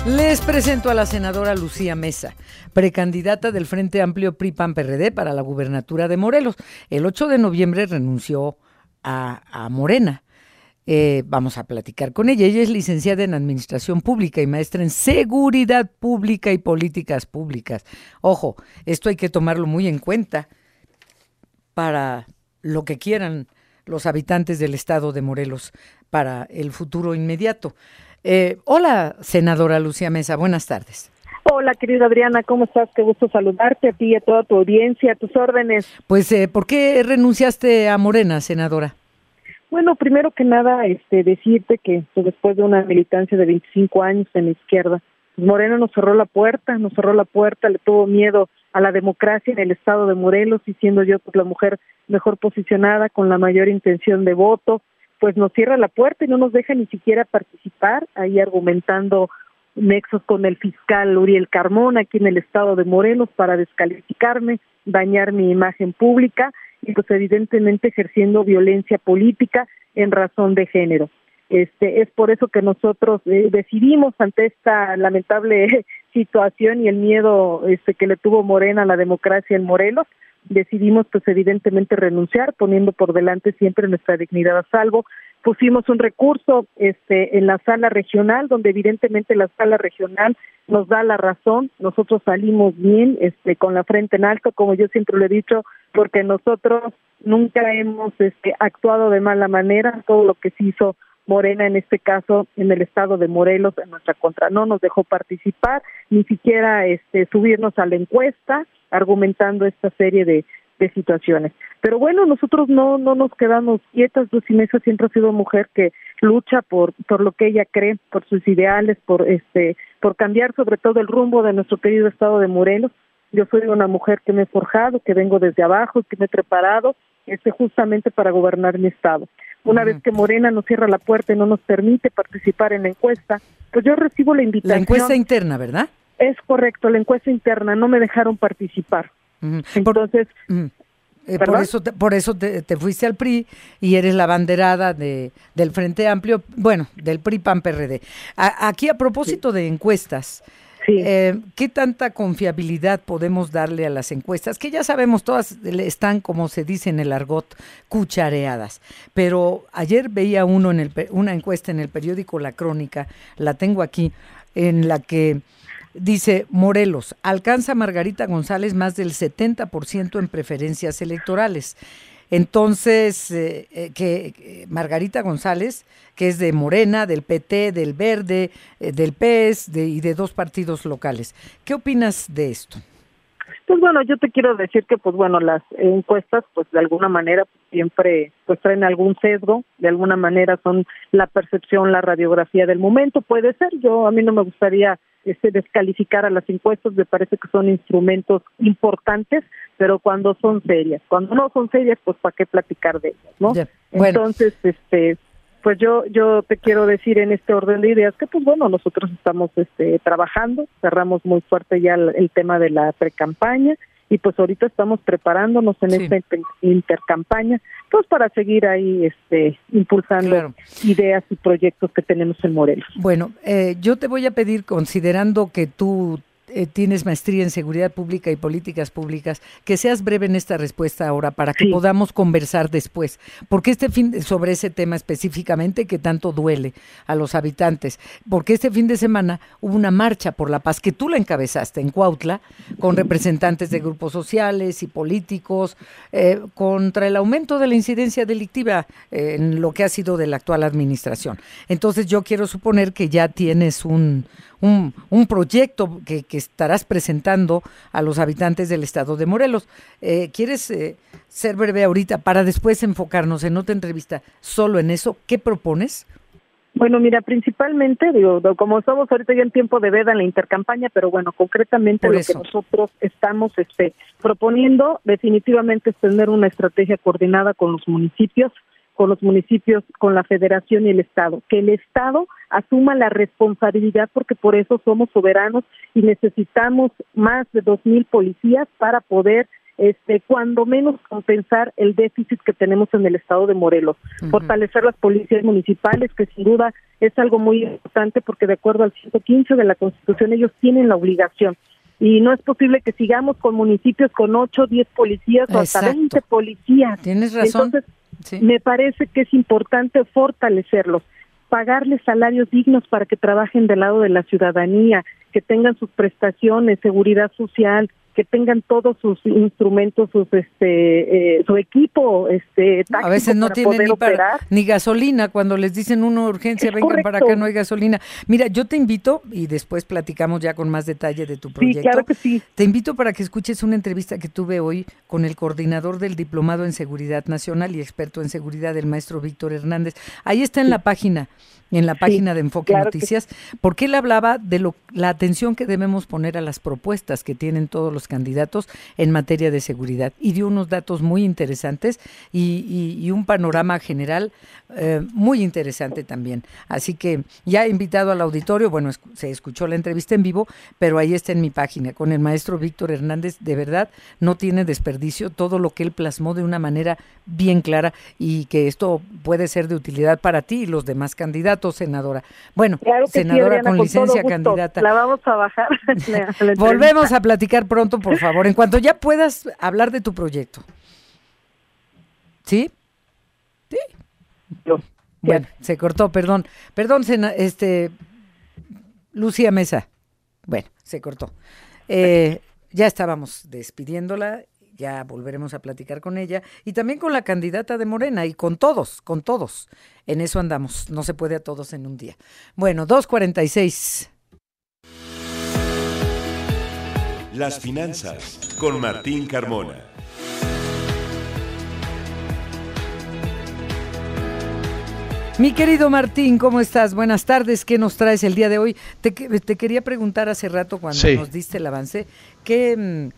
Les presento a la senadora Lucía Meza, precandidata del Frente Amplio P R I P A N P R D para la gubernatura de Morelos. El ocho de noviembre renunció a, a Morena. Eh, vamos a platicar con ella. Ella es licenciada en Administración Pública y maestra en Seguridad Pública y Políticas Públicas. Ojo, esto hay que tomarlo muy en cuenta para lo que quieran los habitantes del estado de Morelos para el futuro inmediato. Eh, hola, senadora Lucía Meza, buenas tardes. Hola, querida Adriana, ¿cómo estás? Qué gusto saludarte a ti y a toda tu audiencia, a tus órdenes. Pues, eh, ¿por qué renunciaste a Morena, senadora? Bueno, primero que nada, este, decirte que después de una militancia de veinticinco años en la izquierda, Morena nos cerró la puerta, nos cerró la puerta, le tuvo miedo a la democracia en el estado de Morelos, y siendo yo pues, la mujer mejor posicionada, con la mayor intención de voto, pues nos cierra la puerta y no nos deja ni siquiera participar ahí argumentando nexos con el fiscal Uriel Carmona aquí en el estado de Morelos para descalificarme, dañar mi imagen pública y pues evidentemente ejerciendo violencia política en razón de género. Este, es por eso que nosotros eh, decidimos ante esta lamentable situación y el miedo este, que le tuvo Morena a la democracia en Morelos, decidimos pues evidentemente renunciar, poniendo por delante siempre nuestra dignidad a salvo. Pusimos un recurso este, en la sala regional, donde evidentemente la sala regional nos da la razón. Nosotros salimos bien, este, con la frente en alto, como yo siempre lo he dicho, porque nosotros nunca hemos este, actuado de mala manera. Todo lo que se hizo Morena, en este caso, en el estado de Morelos, en nuestra contra, no nos dejó participar, ni siquiera este, subirnos a la encuesta, argumentando esta serie de de situaciones. Pero bueno, nosotros no no nos quedamos quietas. Lucía Meza siempre ha sido mujer que lucha por por lo que ella cree, por sus ideales, por este por cambiar sobre todo el rumbo de nuestro querido estado de Morelos. Yo soy una mujer que me he forjado, que vengo desde abajo, que me he preparado este justamente para gobernar mi estado. Una uh-huh. vez que Morena nos cierra la puerta y no nos permite participar en la encuesta, pues yo recibo la invitación. La encuesta interna, ¿verdad? Es correcto, la encuesta interna, no me dejaron participar. Entonces, por, eh, por eso, te, por eso te, te fuiste al P R I y eres la banderada de, del Frente Amplio, bueno, del P R I P A N P R D. A, aquí a propósito sí. de encuestas, sí. eh, ¿qué tanta confiabilidad podemos darle a las encuestas? Que ya sabemos, todas están, como se dice en el argot, cuchareadas. Pero ayer veía uno en el, una encuesta en el periódico La Crónica, la tengo aquí, en la que dice: Morelos, alcanza Margarita González más del setenta por ciento en preferencias electorales. Entonces, eh, eh, que eh, Margarita González, que es de Morena, del P T, del Verde, eh, del P E S de, y de dos partidos locales. ¿Qué opinas de esto? Pues bueno, yo te quiero decir que pues bueno, las encuestas pues de alguna manera pues, siempre pues traen algún sesgo, de alguna manera son la percepción, la radiografía del momento, puede ser. Yo a mí no me gustaría este, descalificar a las encuestas, me parece que son instrumentos importantes, pero cuando son serias, cuando no son serias, pues para qué platicar de ellas, ¿no? Yeah. Bueno. Entonces, este pues yo yo te quiero decir en este orden de ideas que pues bueno, nosotros estamos este trabajando, cerramos muy fuerte ya el, el tema de la precampaña y pues ahorita estamos preparándonos en sí. esta inter, intercampaña pues para seguir ahí este impulsando claro. ideas y proyectos que tenemos en Morelos. Bueno, eh, yo te voy a pedir, considerando que tú Eh, tienes maestría en seguridad pública y políticas públicas, que seas breve en esta respuesta ahora para que sí. podamos conversar después, porque este fin, sobre ese tema específicamente que tanto duele a los habitantes, porque este fin de semana hubo una marcha por la paz que tú la encabezaste en Cuautla, con representantes de grupos sociales y políticos eh, contra el aumento de la incidencia delictiva eh, en lo que ha sido de la actual administración. Entonces yo quiero suponer que ya tienes un un, un proyecto que, que estarás presentando a los habitantes del estado de Morelos. Eh, ¿Quieres eh, ser breve ahorita para después enfocarnos en otra entrevista solo en eso? ¿Qué propones? Bueno, mira, principalmente, digo, como estamos ahorita ya en tiempo de veda en la intercampaña, pero bueno, concretamente lo que nosotros estamos este, proponiendo definitivamente es tener una estrategia coordinada con los municipios, con los municipios, con la Federación y el Estado. Que el Estado asuma la responsabilidad, porque por eso somos soberanos y necesitamos más de dos mil policías para poder, este, cuando menos, compensar el déficit que tenemos en el estado de Morelos. Uh-huh. Fortalecer las policías municipales, que sin duda es algo muy importante, porque de acuerdo al ciento quince de la Constitución ellos tienen la obligación. Y no es posible que sigamos con municipios con ocho, diez policías Exacto. o hasta veinte policías. Tienes razón. Entonces, sí. me parece que es importante fortalecerlos, pagarles salarios dignos para que trabajen del lado de la ciudadanía, que tengan sus prestaciones, seguridad social, que tengan todos sus instrumentos, sus este eh, su equipo este táctico. A veces no tienen ni, para, ni gasolina, cuando les dicen una urgencia, es vengan correcto. Para acá, no hay gasolina. Mira, yo te invito, y después platicamos ya con más detalle de tu proyecto. Sí, claro que sí. Te invito para que escuches una entrevista que tuve hoy con el coordinador del Diplomado en Seguridad Nacional y experto en seguridad, el maestro Víctor Hernández. Ahí está en sí. la página, en la página sí, de Enfoque claro Noticias, que... porque él hablaba de lo, la atención que debemos poner a las propuestas que tienen todos los los candidatos en materia de seguridad. Y dio unos datos muy interesantes y, y, y un panorama general eh, muy interesante también. Así que ya he invitado al auditorio, bueno, es, se escuchó la entrevista en vivo, pero ahí está en mi página, con el maestro Víctor Hernández. De verdad, no tiene desperdicio todo lo que él plasmó de una manera bien clara, y que esto puede ser de utilidad para ti y los demás candidatos, senadora. Bueno, claro, senadora, sí, Adriana, con licencia, con candidata. La vamos a bajar. Volvemos a platicar pronto, por favor, en cuanto ya puedas hablar de tu proyecto. ¿Sí? Sí. Yo. Bueno, ya. Se cortó, perdón. Perdón, sena, este, Lucía Meza. Bueno, se cortó. Eh, ya estábamos despidiéndola. Ya volveremos a platicar con ella y también con la candidata de Morena y con todos, con todos. En eso andamos, no se puede a todos en un día. Bueno, dos cuarenta y seis. Las finanzas con Martín Carmona. Mi querido Martín, ¿cómo estás? Buenas tardes, ¿qué nos traes el día de hoy? Te, te quería preguntar hace rato cuando sí. nos diste el avance, que...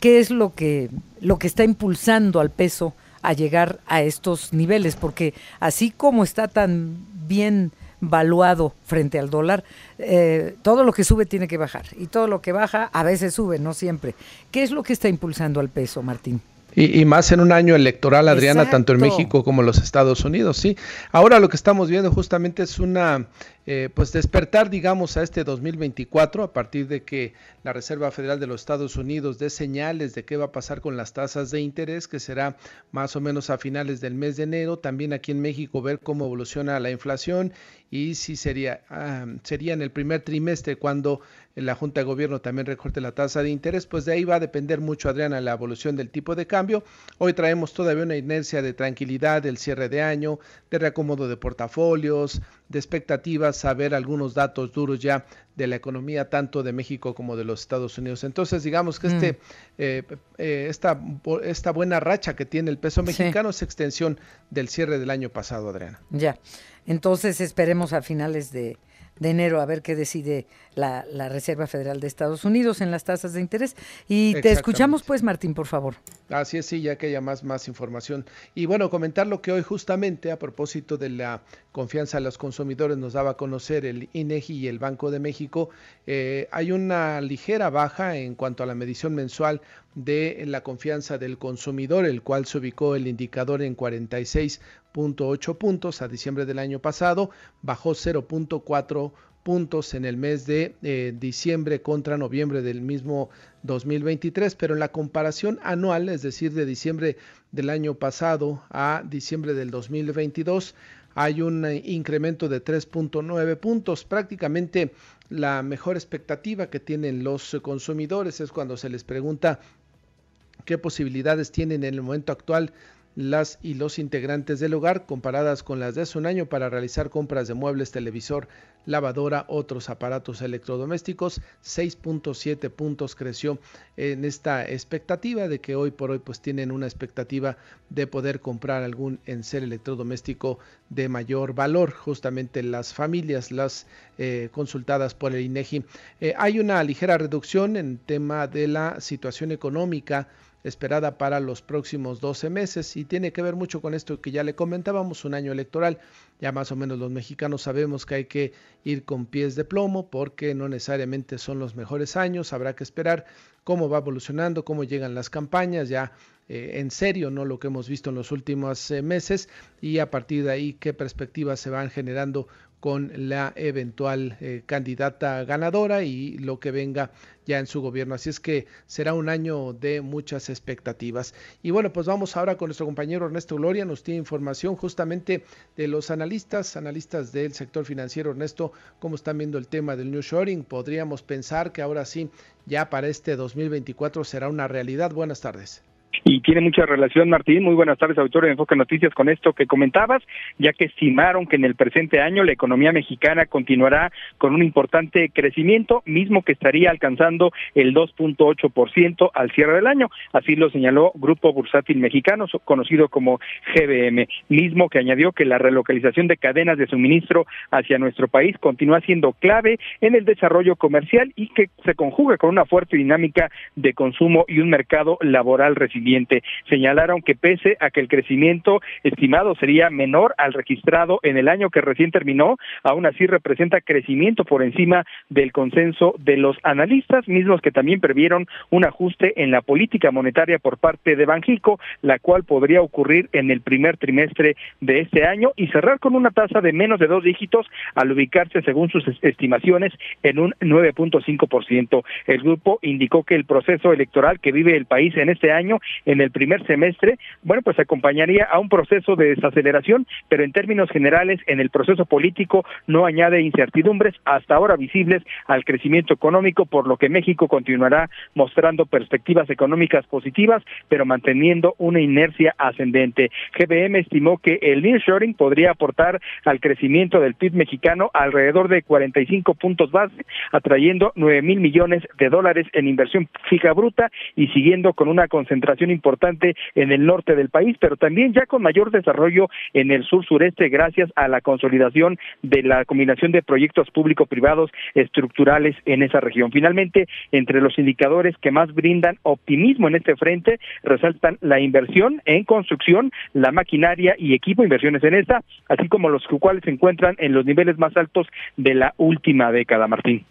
¿Qué es lo que lo que está impulsando al peso a llegar a estos niveles? Porque así como está tan bien valuado frente al dólar, eh, todo lo que sube tiene que bajar. Y todo lo que baja a veces sube, no siempre. ¿Qué es lo que está impulsando al peso, Martín? Y, y más en un año electoral, Adriana, Exacto. tanto en México como en los Estados Unidos, sí. Ahora lo que estamos viendo justamente es una, eh, pues despertar, digamos, a este dos mil veinticuatro, a partir de que la Reserva Federal de los Estados Unidos dé señales de qué va a pasar con las tasas de interés, que será más o menos a finales del mes de enero. También aquí en México ver cómo evoluciona la inflación y si sería, ah, sería en el primer trimestre cuando la Junta de Gobierno también recorte la tasa de interés. Pues de ahí va a depender mucho, Adriana, la evolución del tipo de cambio. Hoy traemos todavía una inercia de tranquilidad del cierre de año, de reacomodo de portafolios, de expectativas, a ver algunos datos duros ya de la economía tanto de México como de los Estados Unidos. Entonces, digamos que mm. este eh, eh, esta, esta buena racha que tiene el peso mexicano sí. es extensión del cierre del año pasado, Adriana. Ya, entonces esperemos a finales de... de enero, a ver qué decide la, la Reserva Federal de Estados Unidos en las tasas de interés. Y te escuchamos pues, Martín, por favor. Así es, sí, ya que haya más, más información. Y bueno, comentar lo que hoy justamente a propósito de la confianza de los consumidores nos daba a conocer el INEGI y el Banco de México. Eh, hay una ligera baja en cuanto a la medición mensual de la confianza del consumidor, el cual se ubicó el indicador en cuarenta y seis punto ocho puntos a diciembre del año pasado, bajó cero punto cuatro puntos en el mes de eh, diciembre contra noviembre del mismo dos mil veintitrés, pero en la comparación anual, es decir, de diciembre del año pasado a diciembre del dos mil veintidós, hay un incremento de tres punto nueve puntos. Prácticamente la mejor expectativa que tienen los consumidores es cuando se les pregunta qué posibilidades tienen en el momento actual las y los integrantes del hogar comparadas con las de hace un año para realizar compras de muebles, televisor, lavadora, otros aparatos electrodomésticos. Seis punto siete puntos creció en esta expectativa de que hoy por hoy pues tienen una expectativa de poder comprar algún enser electrodoméstico de mayor valor, justamente las familias, las eh, consultadas por el INEGI. Eh, hay una ligera reducción en tema de la situación económica esperada para los próximos doce meses, y tiene que ver mucho con esto que ya le comentábamos, un año electoral. Ya más o menos los mexicanos sabemos que hay que ir con pies de plomo porque no necesariamente son los mejores años. Habrá que esperar cómo va evolucionando, cómo llegan las campañas, ya eh, en serio, no lo que hemos visto en los últimos eh, meses, y a partir de ahí qué perspectivas se van generando con la eventual eh, candidata ganadora y lo que venga ya en su gobierno. Así es que será un año de muchas expectativas. Y bueno, pues vamos ahora con nuestro compañero Ernesto Gloria, nos tiene información justamente de los analistas, analistas del sector financiero. Ernesto, ¿cómo están viendo el tema del nearshoring? Podríamos pensar que ahora sí, ya para este dos mil veinticuatro será una realidad. Buenas tardes. y tiene mucha relación, Martín. Muy buenas tardes, auditorio de Enfoque Noticias, con esto que comentabas, ya que estimaron que en el presente año la economía mexicana continuará con un importante crecimiento, mismo que estaría alcanzando el dos punto ocho por ciento al cierre del año. Así lo señaló Grupo Bursátil Mexicano, conocido como G B M, mismo que añadió que la relocalización de cadenas de suministro hacia nuestro país continúa siendo clave en el desarrollo comercial y que se conjuga con una fuerte dinámica de consumo y un mercado laboral resiliente. Señalaron que pese a que el crecimiento estimado sería menor al registrado en el año que recién terminó, aún así representa crecimiento por encima del consenso de los analistas, mismos que también previeron un ajuste en la política monetaria por parte de Banxico, la cual podría ocurrir en el primer trimestre de este año y cerrar con una tasa de menos de dos dígitos al ubicarse, según sus estimaciones, en un nueve punto cinco por ciento. El grupo indicó que el proceso electoral que vive el país en este año, en el primer semestre, bueno, pues acompañaría a un proceso de desaceleración, pero en términos generales, en el proceso político no añade incertidumbres hasta ahora visibles al crecimiento económico, por lo que México continuará mostrando perspectivas económicas positivas, pero manteniendo una inercia ascendente. G B M estimó que el nearshoring podría aportar al crecimiento del P I B mexicano alrededor de cuarenta y cinco puntos base, atrayendo nueve mil millones de dólares en inversión fija bruta y siguiendo con una concentración importante en el norte del país, pero también ya con mayor desarrollo en el sur-sureste gracias a la consolidación de la combinación de proyectos público-privados estructurales en esa región. Finalmente, entre los indicadores que más brindan optimismo en este frente, resaltan la inversión en construcción, la maquinaria y equipo, inversiones en esta, así como los cuales se encuentran en los niveles más altos de la última década, Martín.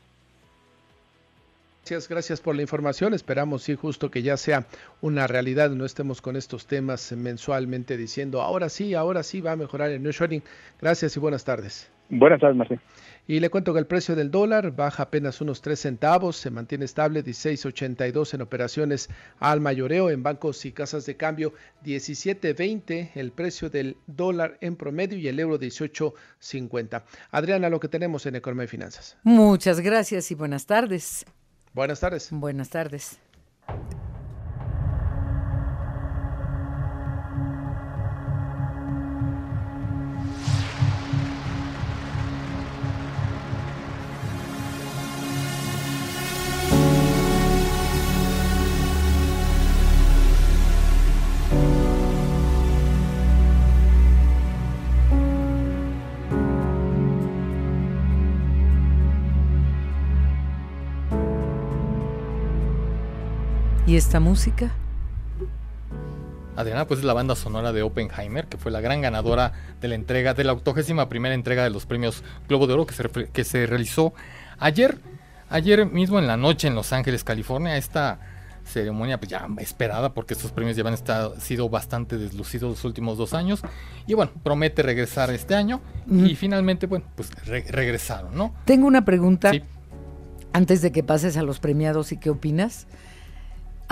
Gracias, gracias por la información. Esperamos, sí, justo que ya sea una realidad, no estemos con estos temas mensualmente diciendo, ahora sí, ahora sí va a mejorar el nearshoring. Gracias y buenas tardes. Buenas tardes, Martín. Y le cuento que el precio del dólar baja apenas unos tres centavos, se mantiene estable dieciséis ochenta y dos en operaciones al mayoreo en bancos y casas de cambio, diecisiete veinte el precio del dólar en promedio y el euro dieciocho cincuenta. Adriana, lo que tenemos en Economía y Finanzas. Muchas gracias y buenas tardes. Buenas tardes. Buenas tardes. ¿Y esta música? Adriana, pues es la banda sonora de Oppenheimer, que fue la gran ganadora de la entrega, de la octogésima primera entrega de los premios Globo de Oro, que se, que se realizó ayer, ayer mismo en la noche en Los Ángeles, California. Esta ceremonia, pues ya esperada, porque estos premios ya han estado, sido bastante deslucidos los últimos dos años, y bueno, promete regresar este año, mm. y finalmente, bueno, pues re- regresaron, ¿no? Tengo una pregunta, sí. Antes de que pases a los premiados, ¿y qué opinas?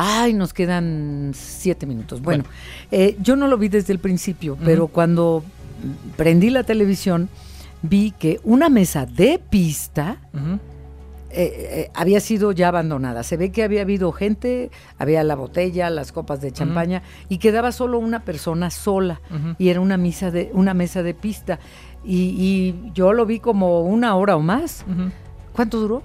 Ay, nos quedan siete minutos. Bueno, bueno. Eh, yo no lo vi desde el principio, pero uh-huh. cuando prendí la televisión vi que una mesa de pista uh-huh. eh, eh, había sido ya abandonada. Se ve que había habido gente, había la botella, las copas de champaña uh-huh. y quedaba solo una persona sola uh-huh. y era una mesa de una mesa de pista y, y yo lo vi como una hora o más. Uh-huh. ¿Cuánto duró?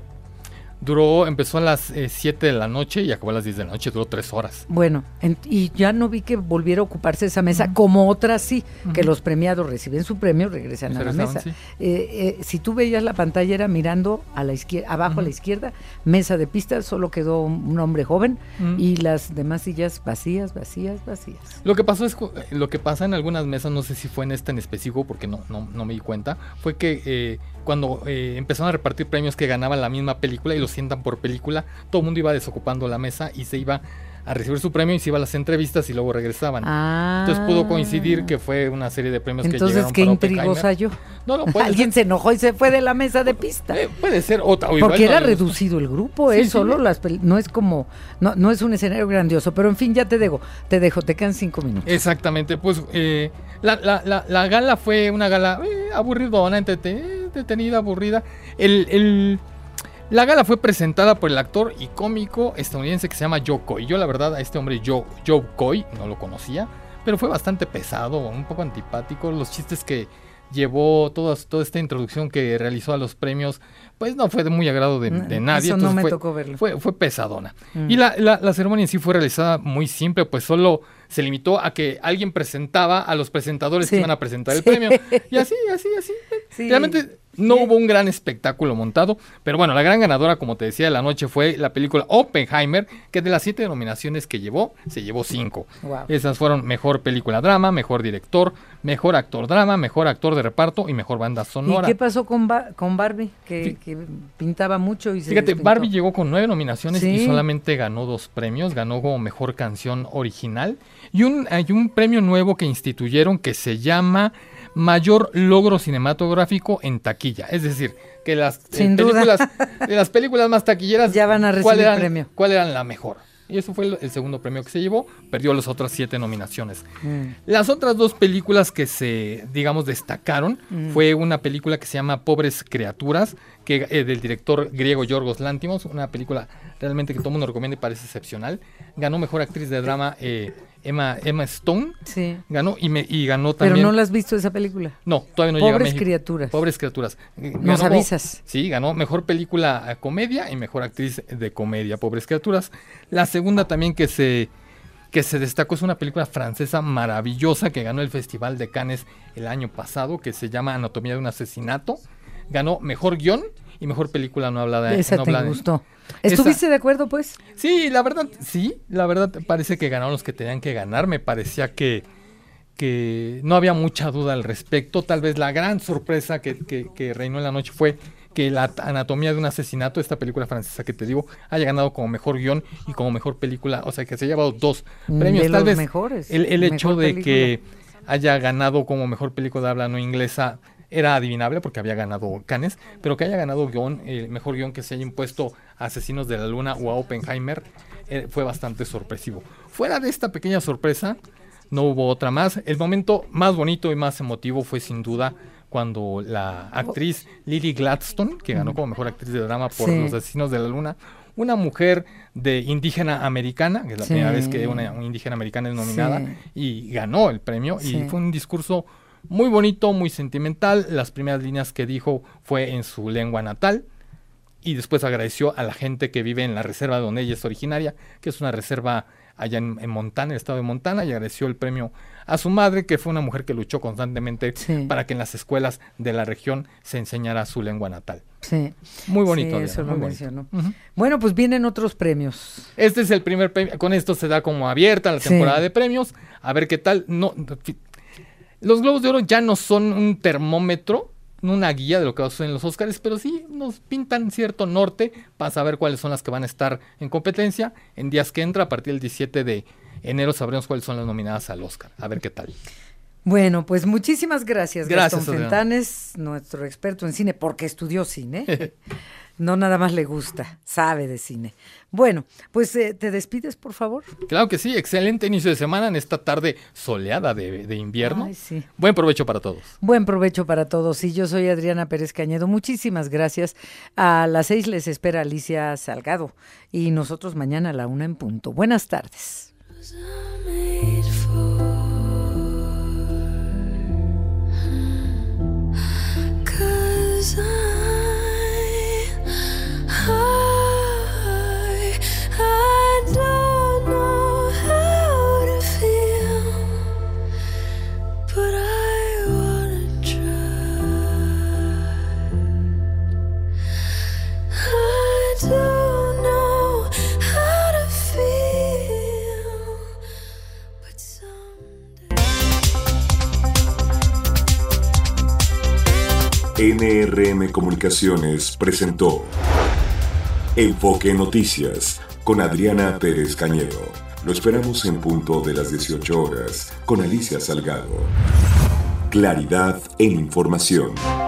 Duró, empezó a las eh, siete de la noche y acabó a las diez de la noche, duró tres horas. Bueno, en, y ya no vi que volviera a ocuparse esa mesa, uh-huh. como otras sí, uh-huh. que los premiados reciben su premio, regresan a la mesa. Sí. Eh, eh, si tú veías la pantalla, era mirando a la izquierda, abajo uh-huh. a la izquierda, mesa de pista, solo quedó un hombre joven uh-huh. y las demás sillas vacías, vacías, vacías. Lo que pasó es, lo que pasa en algunas mesas, no sé si fue en esta en específico, porque no, no, no me di cuenta, fue que eh, cuando eh, empezaron a repartir premios que ganaban la misma película y los sientan por película, todo el mundo iba desocupando la mesa y se iba a recibir su premio y se iba a las entrevistas y luego regresaban. Ah, entonces pudo coincidir que fue una serie de premios que llegaron para Oppenheimer. Entonces, qué intrigosa yo. No, no, puede alguien ser. Se enojó y se fue de la mesa de pista. Eh, puede ser. Otra, igual, porque era no, reducido el grupo, sí, es sí, solo sí. las pel- no es como, no, no es un escenario grandioso, pero en fin, ya te dejo, te dejo, te quedan cinco minutos. Exactamente, pues eh, la, la, la, la gala fue una gala eh, aburridona, entretenida, aburrida. El... el La gala fue presentada por el actor y cómico estadounidense que se llama Joe Coy. Yo la verdad a este hombre Joe, Joe Coy no lo conocía, pero fue bastante pesado, un poco antipático. Los chistes que llevó todas, toda esta introducción que realizó a los premios, pues no fue de muy agrado de, de nadie. Eso no me fue, tocó verlo. Fue, fue pesadona. Mm. Y la, la, la ceremonia en sí fue realizada muy simple, pues solo se limitó a que alguien presentaba a los presentadores sí. que iban a presentar sí. el premio. Y así, así, así. Sí. Realmente... No hubo un gran espectáculo montado, pero bueno, la gran ganadora, como te decía, de la noche fue la película Oppenheimer, que de las siete nominaciones que llevó, se llevó cinco. Wow. Esas fueron mejor película drama, mejor director, mejor actor drama, mejor actor de reparto y mejor banda sonora. ¿Y qué pasó con, ba con Barbie? Que, sí. que pintaba mucho y se Fíjate, despintó. Barbie llegó con nueve nominaciones ¿Sí? y solamente ganó dos premios, ganó como mejor canción original. Y un, hay un premio nuevo que instituyeron que se llama... Mayor logro cinematográfico en taquilla, es decir, que las eh, películas, de las películas más taquilleras ya van a recibir cuál eran, premio. ¿Cuál era la mejor? Y eso fue el, el segundo premio que se llevó, perdió las otras siete nominaciones. Mm. Las otras dos películas que se, digamos, destacaron mm. fue una película que se llama Pobres Criaturas, que eh, del director griego Yorgos Lántimos, una película realmente que todo el mundo recomienda y parece excepcional. Ganó mejor actriz de drama eh, Emma, Emma Stone, sí. ganó y, me, y ganó también... ¿Pero no la has visto esa película? No, todavía no llega a México. Pobres Criaturas. Pobres Criaturas. Ganó, Nos avisas. Sí, ganó mejor película comedia y mejor actriz de comedia, Pobres Criaturas. La segunda también que se... que se destacó es una película francesa maravillosa que ganó el Festival de Cannes el año pasado, que se llama Anatomía de un asesinato, ganó mejor guión y mejor película no hablada. Esa no te hablada. Gustó. ¿Estuviste Esa. de acuerdo pues? Sí, la verdad, sí, la verdad parece que ganaron los que tenían que ganar, me parecía que, que no había mucha duda al respecto, tal vez la gran sorpresa que, que, que reinó en la noche fue que la Anatomía de un asesinato, esta película francesa que te digo, haya ganado como mejor guión y como mejor película, o sea que se ha llevado dos premios, de tal los vez mejores, el, el hecho de película. Que haya ganado como mejor película de habla no inglesa era adivinable porque había ganado Cannes, pero que haya ganado guión, el mejor guión que se haya impuesto a Asesinos de la Luna o a Oppenheimer eh, fue bastante sorpresivo. Fuera de esta pequeña sorpresa, no hubo otra más. El momento más bonito y más emotivo fue sin duda cuando la actriz Lily Gladstone, que ganó como mejor actriz de drama por sí. Los Asesinos de la Luna, una mujer de indígena americana, que es la sí. primera vez que una, una indígena americana es nominada, sí. y ganó el premio, sí. y fue un discurso muy bonito, muy sentimental, las primeras líneas que dijo fue en su lengua natal, y después agradeció a la gente que vive en la reserva donde ella es originaria, que es una reserva allá en, en Montana, en el estado de Montana, y agradeció el premio a su madre, que fue una mujer que luchó constantemente sí. para que en las escuelas de la región se enseñara su lengua natal. Sí. Muy bonito. Sí, eso Diana, lo muy mencionó. Bonito. Uh-huh. Bueno, pues vienen otros premios. Este es el primer premio, con esto se da como abierta la temporada sí. de premios, a ver qué tal. No, los Globos de Oro ya no son un termómetro, una guía de lo que va a suceder en los Óscares, pero sí nos pintan cierto norte para saber cuáles son las que van a estar en competencia en días que entra. A partir del diecisiete de enero sabremos cuáles son las nominadas al Óscar. A ver qué tal. Bueno, pues muchísimas gracias, gracias Gastón Fentanes, nuestro experto en cine, porque estudió cine. No nada más le gusta, sabe de cine. Bueno, pues eh, te despides, por favor. Claro que sí, excelente inicio de semana en esta tarde soleada de, de invierno. Ay, sí. Buen provecho para todos. Buen provecho para todos. Y yo soy Adriana Pérez Cañedo. Muchísimas gracias. A las seis les espera Alicia Salgado. Y nosotros mañana a la una en punto. Buenas tardes. N R M Comunicaciones presentó Enfoque Noticias con Adriana Pérez Cañedo. Lo esperamos en punto de las dieciocho horas con Alicia Salgado. Claridad en información.